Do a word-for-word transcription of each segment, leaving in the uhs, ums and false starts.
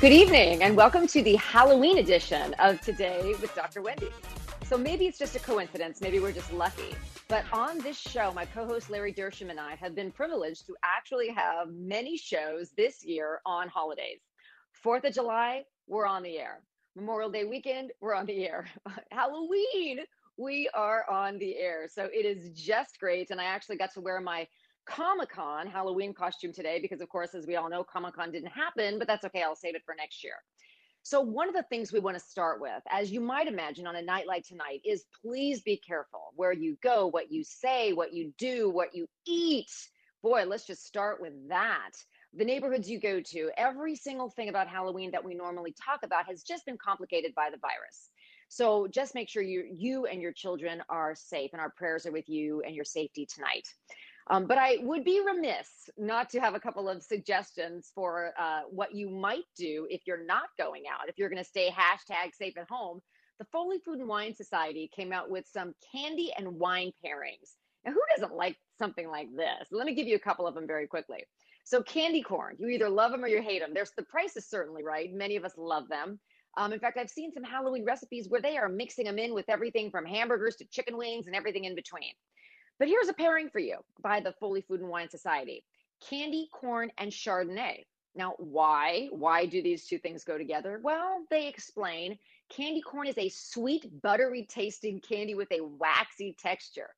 Good evening, and welcome to the Halloween edition of Today with Doctor Wendy. So maybe it's just a coincidence, maybe we're just lucky. But on this show, my co-host Larry Dersham and I have been privileged to actually have many shows this year on holidays. Fourth of July, we're on the air. Memorial Day weekend, we're on the air. Halloween, we are on the air. So it is just great. And I actually got to wear my Comic-Con Halloween costume today because, of course, as we all know, Comic-Con didn't happen, but that's okay. I'll save it for next year. So one of the things we want to start with, as you might imagine on a night like tonight, is please be careful where you go, what you say, what you do, what you eat. Boy, let's just start with that. The neighborhoods you go to, every single thing about Halloween that we normally talk about has just been complicated by the virus. So just make sure you, you and your children are safe, and our prayers are with you and your safety tonight. Um, but I would be remiss not to have a couple of suggestions for uh, what you might do if you're not going out, if you're going to stay hashtag safe at home. The Foley Food and Wine Society came out with some candy and wine pairings. Now, who doesn't like something like this? Let me give you a couple of them very quickly. So candy corn, you either love them or you hate them. There's, the price is certainly right. Many of us love them. Um, in fact, I've seen some Halloween recipes where they are mixing them in with everything from hamburgers to chicken wings and everything in between. But here's a pairing for you by the Foley Food and Wine Society: candy corn and Chardonnay. Now, why? Why do these two things go together? Well, they explain candy corn is a sweet, buttery tasting candy with a waxy texture.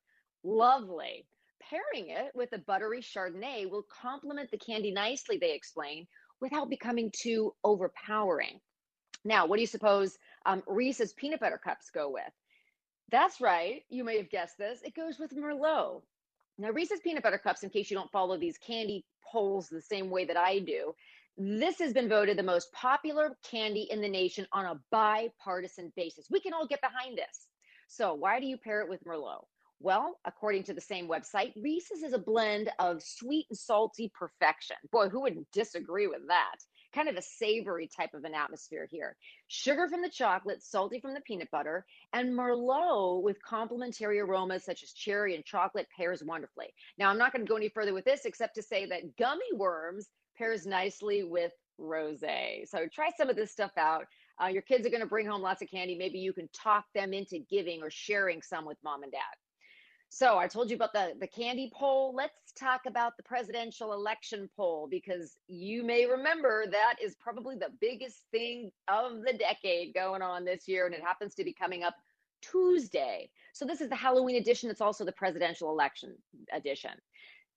Lovely. Pairing it with a buttery Chardonnay will complement the candy nicely, they explain, without becoming too overpowering. Now, what do you suppose um, Reese's Peanut Butter Cups go with? That's right. You may have guessed this. It goes with Merlot. Now, Reese's Peanut Butter Cups, in case you don't follow these candy polls the same way that I do, this has been voted the most popular candy in the nation on a bipartisan basis. We can all get behind this. So why do you pair it with Merlot? Well, according to the same website, Reese's is a blend of sweet and salty perfection. Boy, who wouldn't disagree with that? Kind of a savory type of an atmosphere here. Sugar from the chocolate, salty from the peanut butter, and Merlot with complementary aromas such as cherry and chocolate pairs wonderfully. Now, I'm not going to go any further with this except to say that gummy worms pairs nicely with rosé. So try some of this stuff out. Uh, your kids are going to bring home lots of candy. Maybe you can talk them into giving or sharing some with mom and dad. So I told you about the, the candy poll. Let's talk about the presidential election poll, because you may remember that is probably the biggest thing of the decade going on this year, and it happens to be coming up Tuesday. So this is the Halloween edition. It's also the presidential election edition.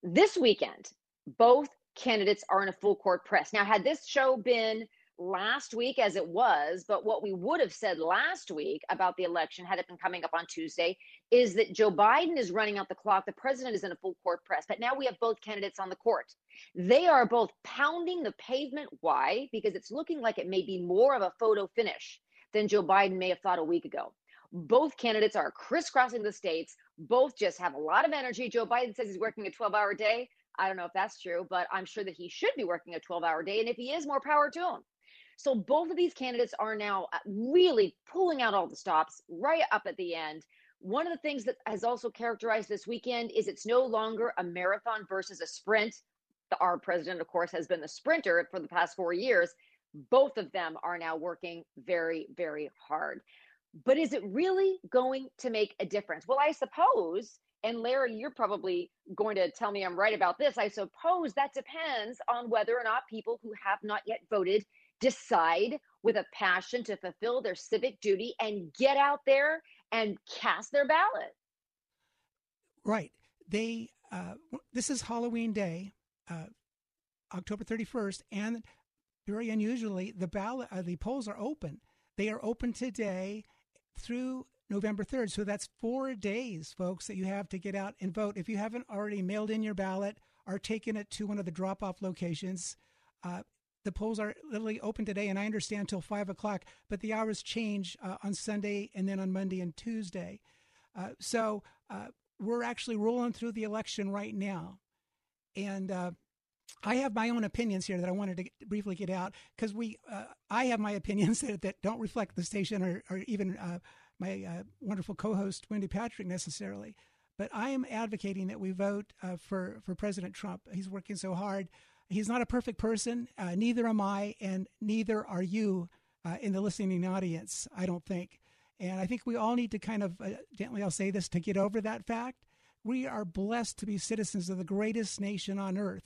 This weekend, both candidates are in a full court press. Now, had this show been last week as it was, but what we would have said last week about the election had it been coming up on Tuesday is that Joe Biden is running out the clock. The president is in a full court press, but now we have both candidates on the court. They are both pounding the pavement. Why? Because it's looking like it may be more of a photo finish than Joe Biden may have thought a week ago. Both candidates are crisscrossing the states. Both just have a lot of energy. Joe Biden says he's working a twelve hour day. I don't know if that's true, but I'm sure that he should be working a twelve hour day. And if he is, more power to him. So both of these candidates are now really pulling out all the stops right up at the end. One of the things that has also characterized this weekend is it's no longer a marathon versus a sprint. Our president, of course, has been the sprinter for the past four years. Both of them are now working very, very hard. But is it really going to make a difference? Well, I suppose, and Larry, you're probably going to tell me I'm right about this. I suppose that depends on whether or not people who have not yet voted decide with a passion to fulfill their civic duty and get out there and cast their ballot. Right. They. Uh, this is Halloween Day, uh, October thirty-first, and very unusually, the ballot, uh, the polls are open. They are open today through November third. So that's four days, folks, that you have to get out and vote. If you haven't already mailed in your ballot or taken it to one of the drop-off locations, uh, The polls are literally open today, and I understand until five o'clock, but the hours change uh, on Sunday and then on Monday and Tuesday. Uh, so uh, we're actually rolling through the election right now. And uh, I have my own opinions here that I wanted to get, briefly get out, because we, uh, I have my opinions that, that don't reflect the station or, or even uh, my uh, wonderful co-host, Wendy Patrick, necessarily. But I am advocating that we vote uh, for, for President Trump. He's working so hard. He's not a perfect person. Uh, neither am I, and neither are you uh, in the listening audience, I don't think. And I think we all need to kind of, uh, gently I'll say this, to get over that fact. We are blessed to be citizens of the greatest nation on earth.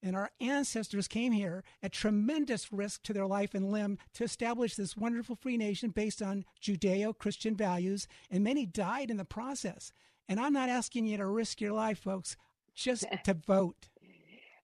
And our ancestors came here at tremendous risk to their life and limb to establish this wonderful free nation based on Judeo-Christian values, and many died in the process. And I'm not asking you to risk your life, folks, just to vote.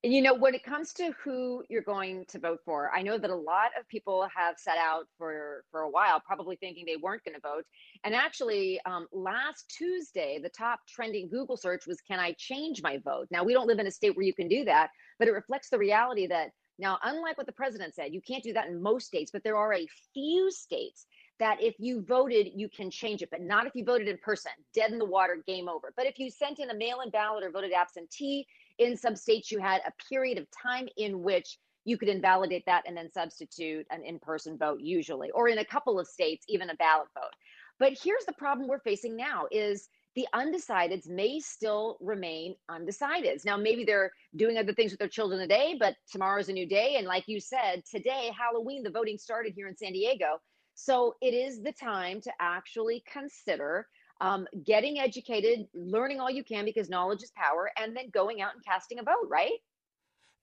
And you know, when it comes to who you're going to vote for, I know that a lot of people have set out for, for a while, probably thinking they weren't going to vote. And actually, um, last Tuesday, the top trending Google search was, can I change my vote? Now, we don't live in a state where you can do that, but it reflects the reality that now, unlike what the president said, you can't do that in most states, but there are a few states that if you voted, you can change it, but not if you voted in person, dead in the water, game over. But if you sent in a mail-in ballot or voted absentee, in some states, you had a period of time in which you could invalidate that and then substitute an in-person vote usually, or in a couple of states, even a ballot vote. But here's the problem we're facing now is the undecideds may still remain undecideds. Now, maybe they're doing other things with their children today, but tomorrow's a new day. And like you said, today, Halloween, the voting started here in San Diego. So it is the time to actually consider Um, getting educated, learning all you can because knowledge is power, and then going out and casting a vote, right?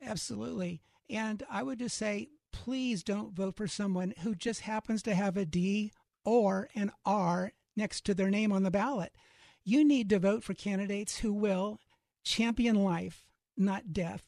Absolutely. And I would just say, please don't vote for someone who just happens to have a D or an R next to their name on the ballot. You need to vote for candidates who will champion life, not death.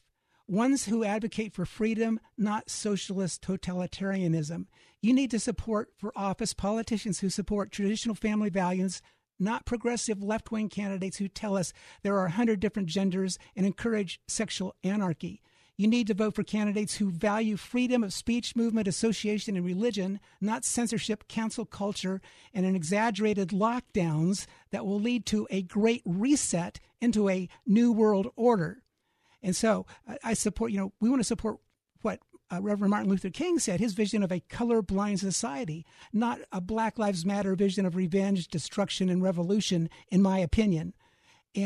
Ones who advocate for freedom, not socialist totalitarianism. You need to support for office politicians who support traditional family values, not progressive left-wing candidates who tell us there are one hundred different genders and encourage sexual anarchy. You need to vote for candidates who value freedom of speech, movement, association, and religion, not censorship, cancel culture, and an exaggerated lockdowns that will lead to a great reset into a new world order. And so I support, you know, we want to support what Uh, Reverend Martin Luther King said, his vision of a colorblind society, not a Black Lives Matter vision of revenge, destruction, and revolution, in my opinion.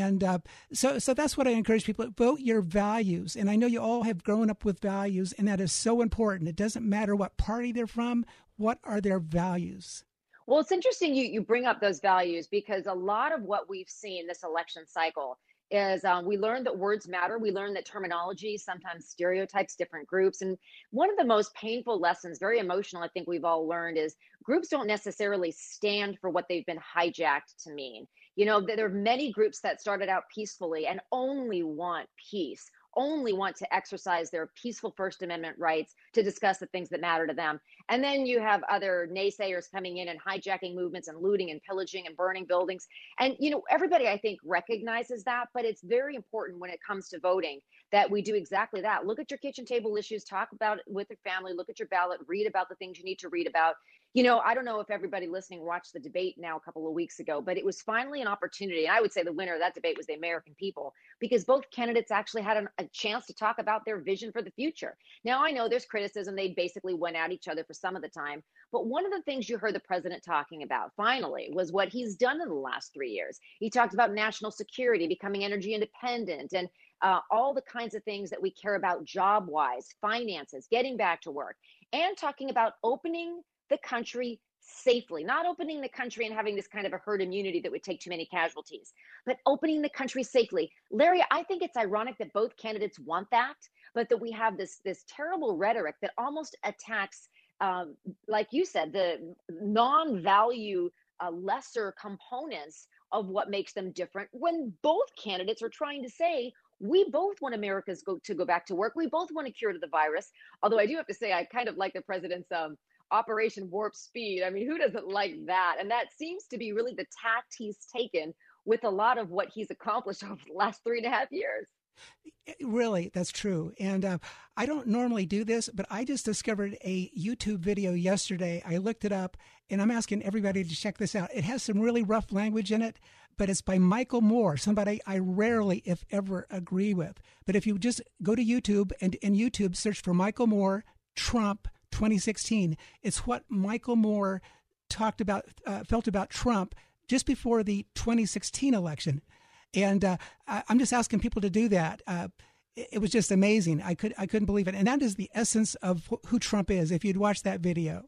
And uh, so so that's what I encourage people. Vote your values. And I know you all have grown up with values, and that is so important. It doesn't matter what party they're from. What are their values? Well, it's interesting you, you bring up those values, because a lot of what we've seen this election cycle is um, we learned that words matter. We learned that terminology sometimes stereotypes different groups. And one of the most painful lessons, very emotional, I think we've all learned, is groups don't necessarily stand for what they've been hijacked to mean. You know, there are many groups that started out peacefully and only want peace, only want to exercise their peaceful First Amendment rights to discuss the things that matter to them. And then you have other naysayers coming in and hijacking movements and looting and pillaging and burning buildings. And, you know, everybody, I think, recognizes that, but it's very important when it comes to voting that we do exactly that. Look at your kitchen table issues, talk about it with your family, look at your ballot, read about the things you need to read about. You know, I don't know if everybody listening watched the debate now a couple of weeks ago, but it was finally an opportunity. And I would say the winner of that debate was the American people, because both candidates actually had an, a chance to talk about their vision for the future. Now, I know there's criticism. They basically went at each other for some of the time. But one of the things you heard the president talking about finally was what he's done in the last three years. He talked about national security, becoming energy independent, and uh, all the kinds of things that we care about job-wise, finances, getting back to work, and talking about opening the country safely, not opening the country and having this kind of a herd immunity that would take too many casualties, but opening the country safely. Larry, I think it's ironic that both candidates want that, but that we have this, this terrible rhetoric that almost attacks, um, like you said, the non-value, uh, lesser components of what makes them different, when both candidates are trying to say, we both want Americans go, to go back to work. We both want a cure to the virus. Although I do have to say, I kind of like the president's um, Operation Warp Speed. I mean, who doesn't like that? And that seems to be really the tact he's taken with a lot of what he's accomplished over the last three and a half years. Really, that's true. And uh, I don't normally do this, but I just discovered a YouTube video yesterday. I looked it up, and I'm asking everybody to check this out. It has some really rough language in it, but it's by Michael Moore, somebody I rarely, if ever, agree with. But if you just go to YouTube and in YouTube search for Michael Moore, Trump twenty sixteen, it's what Michael Moore talked about, uh, felt about Trump just before the twenty sixteen election. And uh, I'm just asking people to do that. Uh, it was just amazing. I could I couldn't believe it. And that is the essence of who Trump is. If you'd watched that video.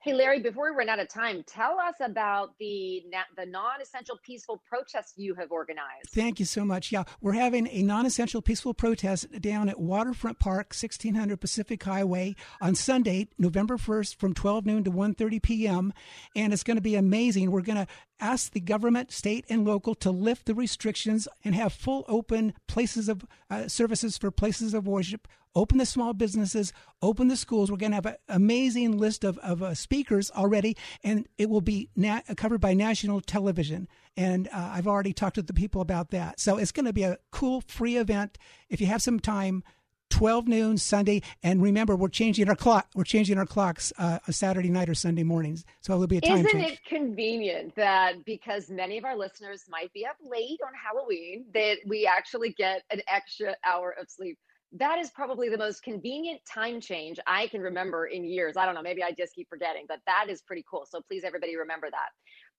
Hey Larry, before we run out of time, tell us about the the non-essential peaceful protests you have organized. Thank you so much. Yeah, we're having a non-essential peaceful protest down at Waterfront Park, sixteen hundred Pacific Highway, on Sunday, November first, from twelve noon to one thirty p.m. And it's going to be amazing. We're going to ask the government, state and local, to lift the restrictions and have full open places of uh, services for places of worship, open the small businesses, open the schools. We're going to have an amazing list of, of uh, speakers already, and it will be nat- covered by national television. And uh, I've already talked to the people about that. So it's going to be a cool, free event. If you have some time, twelve noon Sunday. And remember, we're changing our clock. We're changing our clocks uh, a Saturday night or Sunday mornings. So it'll be a time Isn't change. Isn't it convenient that because many of our listeners might be up late on Halloween, that we actually get an extra hour of sleep? That is probably the most convenient time change I can remember in years. I don't know. Maybe I just keep forgetting, but that is pretty cool. So please, everybody, remember that.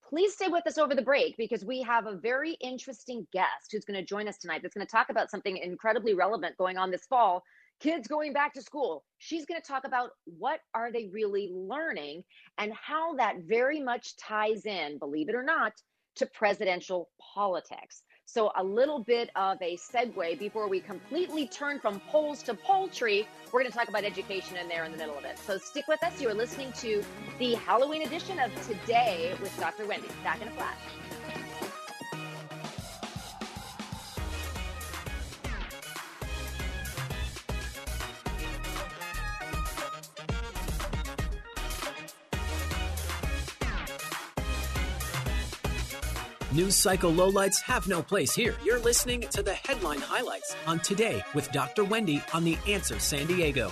Please stay with us over the break because we have a very interesting guest who's going to join us tonight that's going to talk about something incredibly relevant going on this fall, kids going back to school. She's going to talk about what are they really learning and how that very much ties in, believe it or not, to presidential politics. So a little bit of a segue before we completely turn from polls to poultry. We're going to talk about education in there in the middle of it. So stick with us. You are listening to the Halloween edition of Today with Doctor Wendy. Back in a flash. News cycle lowlights have no place here. You're listening to the headline highlights on Today with Doctor Wendy on The Answer San Diego.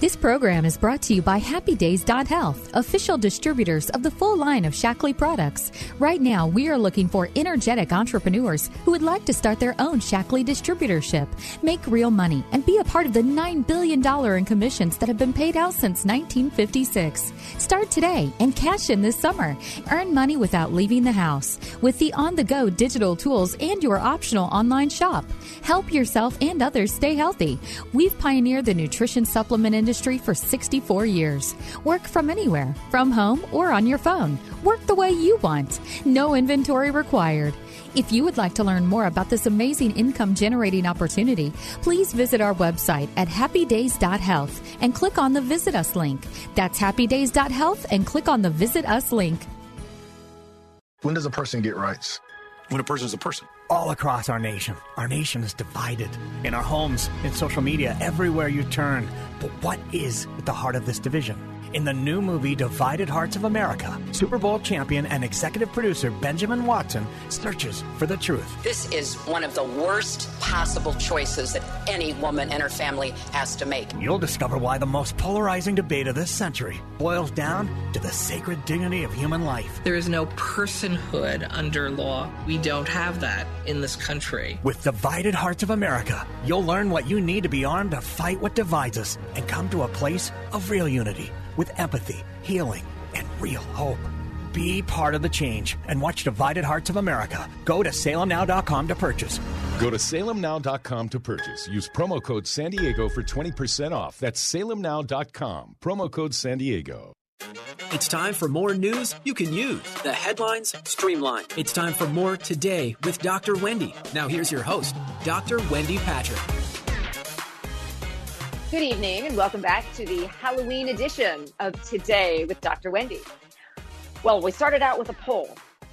This program is brought to you by Happy Days dot Health, official distributors of the full line of Shaklee products. Right now, we are looking for energetic entrepreneurs who would like to start their own Shaklee distributorship, make real money, and be a part of the nine billion dollars in commissions that have been paid out since nineteen fifty-six. Start today and cash in this summer. Earn money without leaving the house with the on-the-go digital tools and your optional online shop. Help yourself and others stay healthy. We've pioneered the nutrition supplement industry for sixty-four years. Work from anywhere, from home or on your phone. Work the way you want. No inventory required. If you would like to learn more about this amazing income-generating opportunity, please visit our website at Happy Days dot Health and click on the Visit Us link. That's Happy Days dot Health and click on the Visit Us link. When does a person get rights? When a person is a person. All across our nation, our nation is divided. In our homes, in social media, everywhere you turn. But what is at the heart of this division? In the new movie, Divided Hearts of America, Super Bowl champion and executive producer Benjamin Watson searches for the truth. This is one of the worst possible choices that any woman and her family has to make. You'll discover why the most polarizing debate of this century boils down to the sacred dignity of human life. There is no personhood under law. We don't have that in this country. With Divided Hearts of America, you'll learn what you need to be armed to fight what divides us and come to a place of real unity. With empathy, healing, and real hope. Be part of the change and watch Divided Hearts of America. Go to Salem Now dot com to purchase. Go to Salem Now dot com to purchase. Use promo code San Diego for twenty percent off. That's Salem Now dot com. Promo code San Diego. It's time for more news you can use. The headlines streamlined. It's time for more Today with Doctor Wendy. Now here's your host, Doctor Wendy Patrick. Good evening and welcome back to the Halloween edition of Today with Doctor Wendy. Well, we started out with a poll,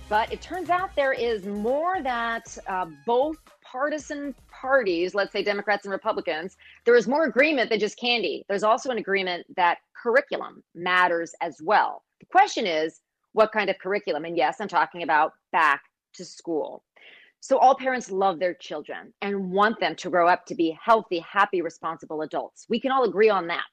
but it turns out there is more that uh, both partisan parties, let's say Democrats and Republicans, there is more agreement than just candy. There's also an agreement that curriculum matters as well. The question is, what kind of curriculum? And yes, I'm talking about back to school. So all parents love their children and want them to grow up to be healthy, happy, responsible adults. We can all agree on that.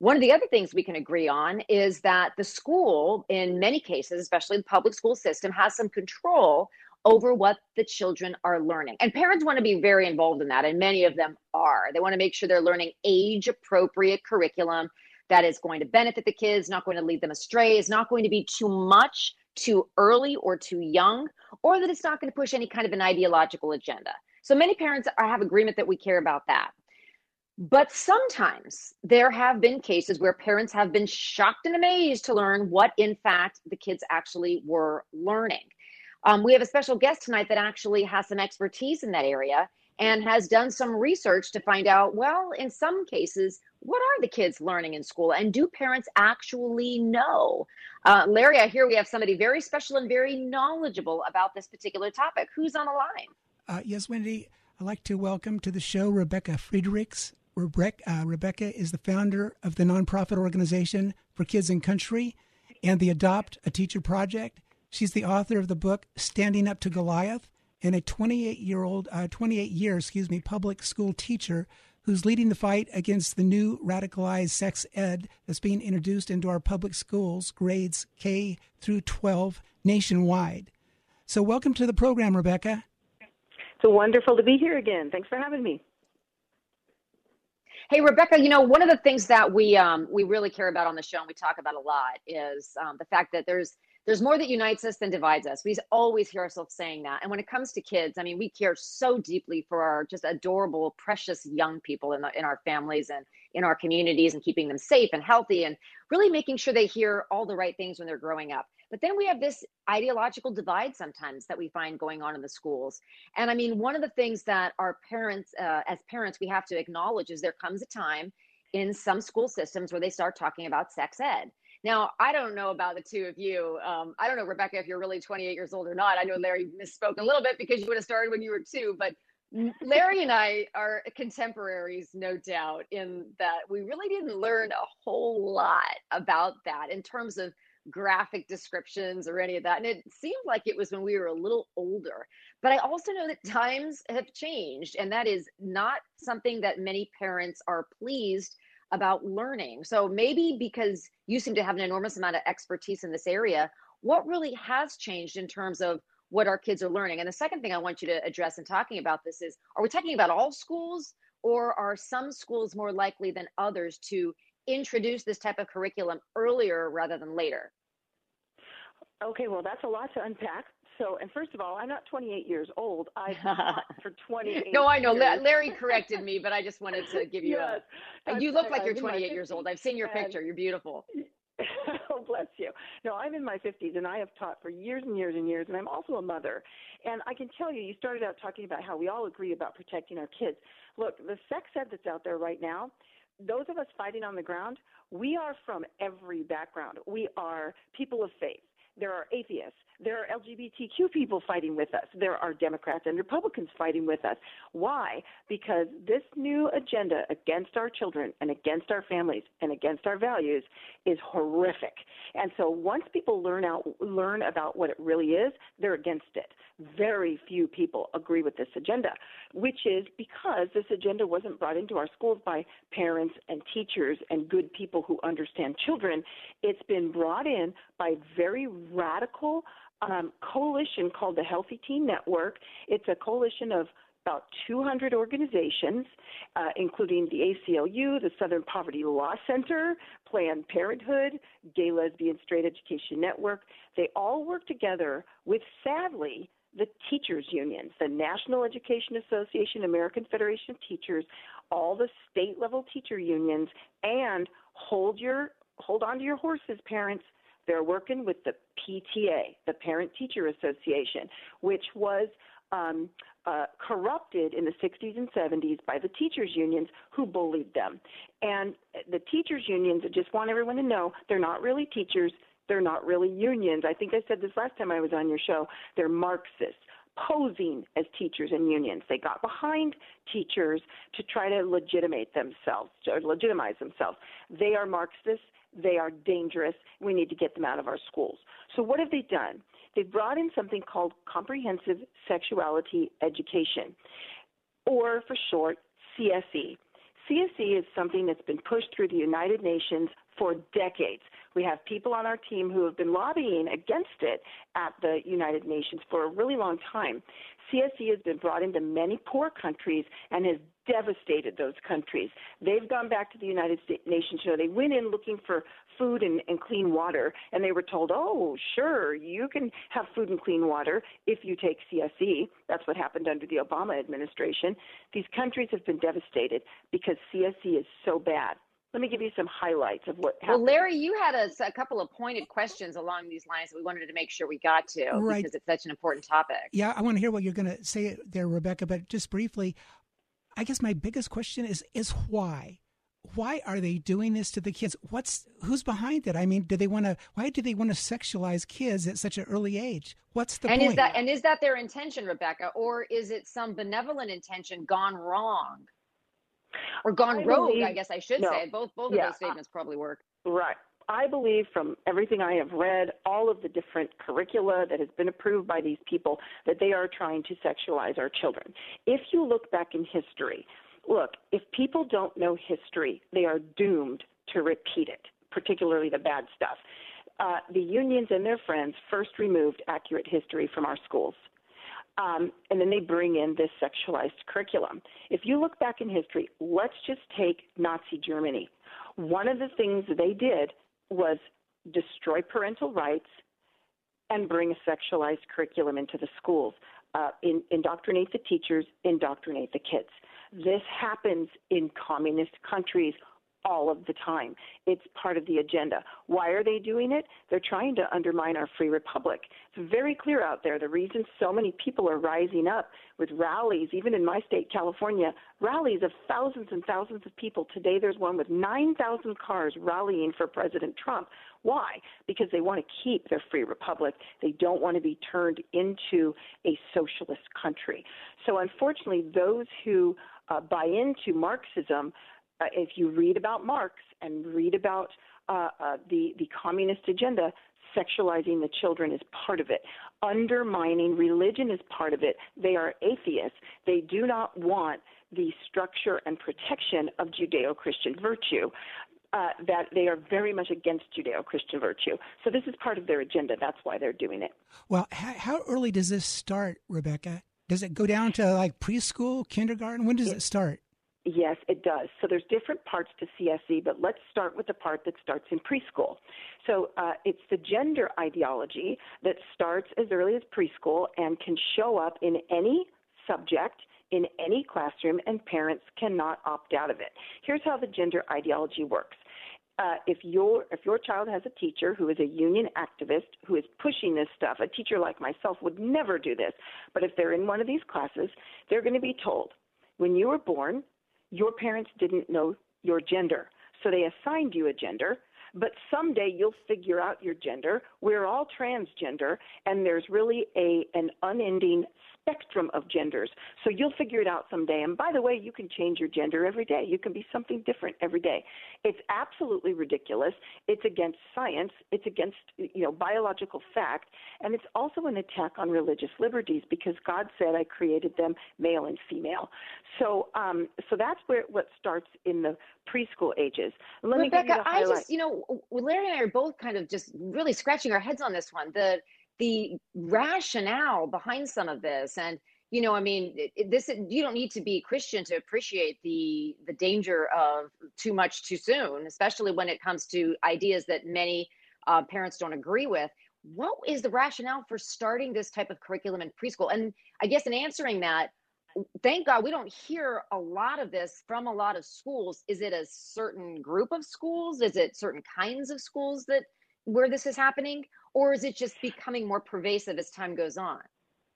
One of the other things we can agree on is that the school, in many cases, especially the public school system, has some control over what the children are learning. And parents want to be very involved in that, and many of them are. They want to make sure they're learning age-appropriate curriculum that is going to benefit the kids, not going to lead them astray, is not going to be too much, too early, or too young, or that it's not going to push any kind of an ideological agenda. So many parents are, have agreement that we care about that. But sometimes there have been cases where parents have been shocked and amazed to learn what, in fact, the kids actually were learning. Um, we have a special guest tonight that actually has some expertise in that area and has done some research to find out, well, in some cases, what are the kids learning in school? And do parents actually know? Uh, Larry, I hear we have somebody very special and very knowledgeable about this particular topic. Who's on the line? Uh, yes, Wendy. I'd like to welcome to the show Rebecca Friedrichs. Rebe- uh, Rebecca is the founder of the nonprofit organization For Kids in Country and the Adopt a Teacher Project. She's the author of the book Standing Up to Goliath, and a twenty-eight-year-old, uh, twenty-eight year, excuse me, public school teacher who's leading the fight against the new radicalized sex ed that's being introduced into our public schools, grades K through twelve nationwide. So welcome to the program, Rebecca. It's wonderful to be here again. Thanks for having me. Hey, Rebecca, you know, one of the things that we um, we really care about on the show and we talk about a lot is um, the fact that there's There's more that unites us than divides us. We always hear ourselves saying that. And when it comes to kids, I mean, we care so deeply for our just adorable, precious young people in, the, in our families and in our communities and keeping them safe and healthy and really making sure they hear all the right things when they're growing up. But then we have this ideological divide sometimes that we find going on in the schools. And I mean, one of the things that our parents, uh, as parents, we have to acknowledge is there comes a time in some school systems where they start talking about sex ed. Now, I don't know about the two of you. Um, I don't know, Rebecca, if you're really twenty-eight years old or not. I know Larry misspoke a little bit because you would have started when you were two, but Larry and I are contemporaries, no doubt, in that we really didn't learn a whole lot about that in terms of graphic descriptions or any of that. And it seemed like it was when we were a little older. But I also know that times have changed, and that is not something that many parents are pleased about learning. So maybe because you seem to have an enormous amount of expertise in this area, what really has changed in terms of what our kids are learning? And the second thing I want you to address in talking about this is, are we talking about all schools, or are some schools more likely than others to introduce this type of curriculum earlier rather than later? Okay, well, that's a lot to unpack. So, and first of all, I'm not twenty-eight years old. I've taught for twenty-eight No, I know. Years. Larry corrected me, but I just wanted to give you yes. a... You look like I'm you're twenty-eight years old. I've seen your picture. You're beautiful. Oh, bless you. No, I'm in my fifties, and I have taught for years and years and years, and I'm also a mother. And I can tell you, you started out talking about how we all agree about protecting our kids. Look, the sex ed that's out there right now, those of us fighting on the ground, we are from every background. We are people of faith. There are atheists. There are L G B T Q people fighting with us. There are Democrats and Republicans fighting with us. Why? Because this new agenda against our children and against our families and against our values is horrific. And so once people learn out, learn about what it really is, they're against it. Very few people agree with this agenda, which is because this agenda wasn't brought into our schools by parents and teachers and good people who understand children. It's been brought in by very radical Um, coalition called the Healthy Teen Network. It's a coalition of about two hundred organizations, uh, including the A C L U, the Southern Poverty Law Center, Planned Parenthood, Gay, Lesbian, Straight Education Network. They all work together with, sadly, the teachers' unions, the National Education Association, American Federation of Teachers, all the state-level teacher unions, and hold your, hold on to your horses, parents. They're working with the P T A, the Parent-Teacher Association, which was um, uh, corrupted in the sixties and seventies by the teachers' unions who bullied them. And the teachers' unions, I just want everyone to know, they're not really teachers. They're not really unions. I think I said this last time I was on your show. They're Marxists posing as teachers and unions. They got behind teachers to try to legitimate themselves, or legitimize themselves. They are Marxists. They are dangerous. We need to get them out of our schools. So what have they done? They've brought in something called comprehensive sexuality education, or for short, C S E. C S E is something that's been pushed through the United Nations for decades. We have people on our team who have been lobbying against it at the United Nations for a really long time. C S E has been brought into many poor countries and has devastated those countries. They've gone back to the United Nations. You know, they went in looking for food and, and clean water, and they were told, oh, sure, you can have food and clean water if you take C S E. That's what happened under the Obama administration. These countries have been devastated because C S E is so bad. Let me give you some highlights of what happened. Well, Larry, you had a, a couple of pointed questions along these lines that we wanted to make sure we got to, right, because it's such an important topic. Yeah, I want to hear what you're going to say there, Rebecca, but just briefly, I guess my biggest question is, is why? Why are they doing this to the kids? What's who's behind it? I mean, do they want to? Why do they want to sexualize kids at such an early age? What's the and point? Is that, and is that their intention, Rebecca, or is it some benevolent intention gone wrong? Or gone I rogue, believe, I guess I should no, say. Both both yeah, of those statements probably work. Right. I believe from everything I have read, all of the different curricula that has been approved by these people, that they are trying to sexualize our children. If you look back in history, look, if people don't know history, they are doomed to repeat it, particularly the bad stuff. Uh, the unions and their friends first removed accurate history from our schools. Um, and then they bring in this sexualized curriculum. If you look back in history, let's just take Nazi Germany. One of the things they did was destroy parental rights and bring a sexualized curriculum into the schools, uh, in, indoctrinate the teachers, indoctrinate the kids. This happens in communist countries all of the time. It's part of the agenda. Why are they doing it? They're trying to undermine our free republic. It's very clear out there. The reason so many people are rising up with rallies, even in my state, California, rallies of thousands and thousands of people. Today there's one with nine thousand cars rallying for President Trump. Why? Because they want to keep their free republic. They don't want to be turned into a socialist country. So unfortunately, those who uh, buy into Marxism, Uh, if you read about Marx and read about uh, uh, the, the communist agenda, sexualizing the children is part of it. Undermining religion is part of it. They are atheists. They do not want the structure and protection of Judeo-Christian virtue. Uh, that they are very much against Judeo-Christian virtue. So this is part of their agenda. That's why they're doing it. Well, how, how early does this start, Rebecca? Does it go down to like preschool, kindergarten? When does it, it start? Yes, it does. So there's different parts to C S E, but let's start with the part that starts in preschool. So uh, it's the gender ideology that starts as early as preschool and can show up in any subject, in any classroom, and parents cannot opt out of it. Here's how the gender ideology works. Uh, if your if your child has a teacher who is a union activist who is pushing this stuff, a teacher like myself would never do this, but if they're in one of these classes, they're going to be told, when you were born, your parents didn't know your gender, so they assigned you a gender, but someday you'll figure out your gender. We're all transgender, and there's really a an unending spectrum of genders, so you'll figure it out someday. And by the way, you can change your gender every day. You can be something different every day. It's absolutely ridiculous. It's against science. It's against, you know, biological fact, and it's also an attack on religious liberties because God said, I created them male and female. So um, so that's where what starts in the preschool ages. Let Rebecca, me give you the highlight. I just, you know, Larry and I are both kind of just really scratching our heads on this one. The the rationale behind some of this. And, you know, I mean, this, you don't need to be Christian to appreciate the, the danger of too much too soon, especially when it comes to ideas that many uh, parents don't agree with. What is the rationale for starting this type of curriculum in preschool? And I guess in answering that, thank God we don't hear a lot of this from a lot of schools. Is it a certain group of schools? Is it certain kinds of schools that where this is happening? Or is it just becoming more pervasive as time goes on?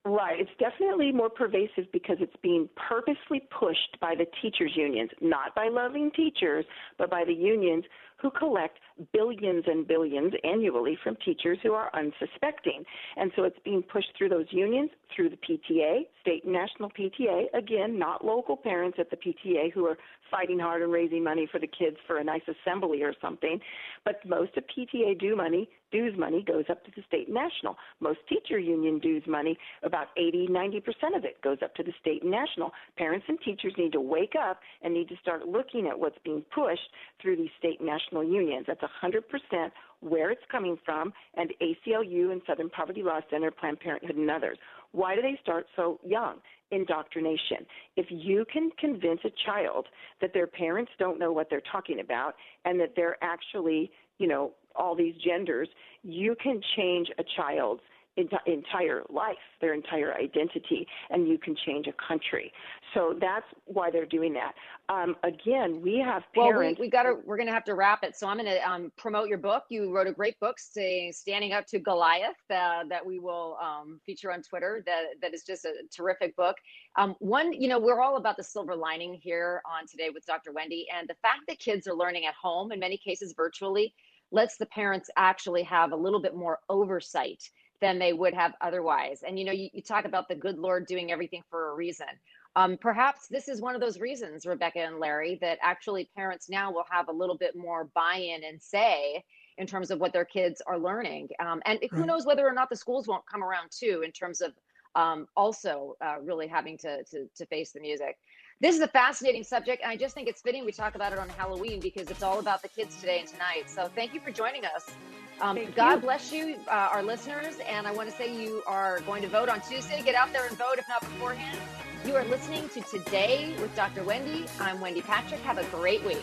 Right. It's definitely more pervasive because it's being purposely pushed by the teachers' unions, not by loving teachers, but by the unions who collect billions and billions annually from teachers who are unsuspecting. And so it's being pushed through those unions, through the P T A, state and national P T A, again, not local parents at the P T A who are fighting hard and raising money for the kids for a nice assembly or something, but most of P T A due money, dues money goes up to the state and national. Most teacher union dues money, about eighty, ninety percent of it goes up to the state and national. Parents and teachers need to wake up and need to start looking at what's being pushed through these state and national unions. That's one hundred percent where it's coming from, and A C L U and Southern Poverty Law Center, Planned Parenthood, and others. Why do they start so young? Indoctrination. If you can convince a child that their parents don't know what they're talking about and that they're actually, you know, all these genders, you can change a child's enti- entire life, their entire identity, and you can change a country. So that's why they're doing that. Um, again, we have parents. Well, we, we gotta, we're going to have to wrap it. So I'm going to um, promote your book. You wrote a great book, say, Standing Up to Goliath, uh, that we will um, feature on Twitter. That That is just a terrific book. Um, one, you know, we're all about the silver lining here on Today with Doctor Wendy, and the fact that kids are learning at home, in many cases virtually, lets the parents actually have a little bit more oversight than they would have otherwise. And, you know, you, you talk about the good Lord doing everything for a reason. Um, perhaps this is one of those reasons, Rebecca and Larry, that actually parents now will have a little bit more buy-in and say in terms of what their kids are learning. Um, and who knows whether or not the schools won't come around too, in terms of um, also uh, really having to, to, to face the music. This is a fascinating subject, and I just think it's fitting we talk about it on Halloween, because it's all about the kids today and tonight. So thank you for joining us. Um, God you. bless you, uh, our listeners, and I want to say you are going to vote on Tuesday. Get out there and vote, if not beforehand. You are listening to Today with Doctor Wendy. I'm Wendy Patrick. Have a great week.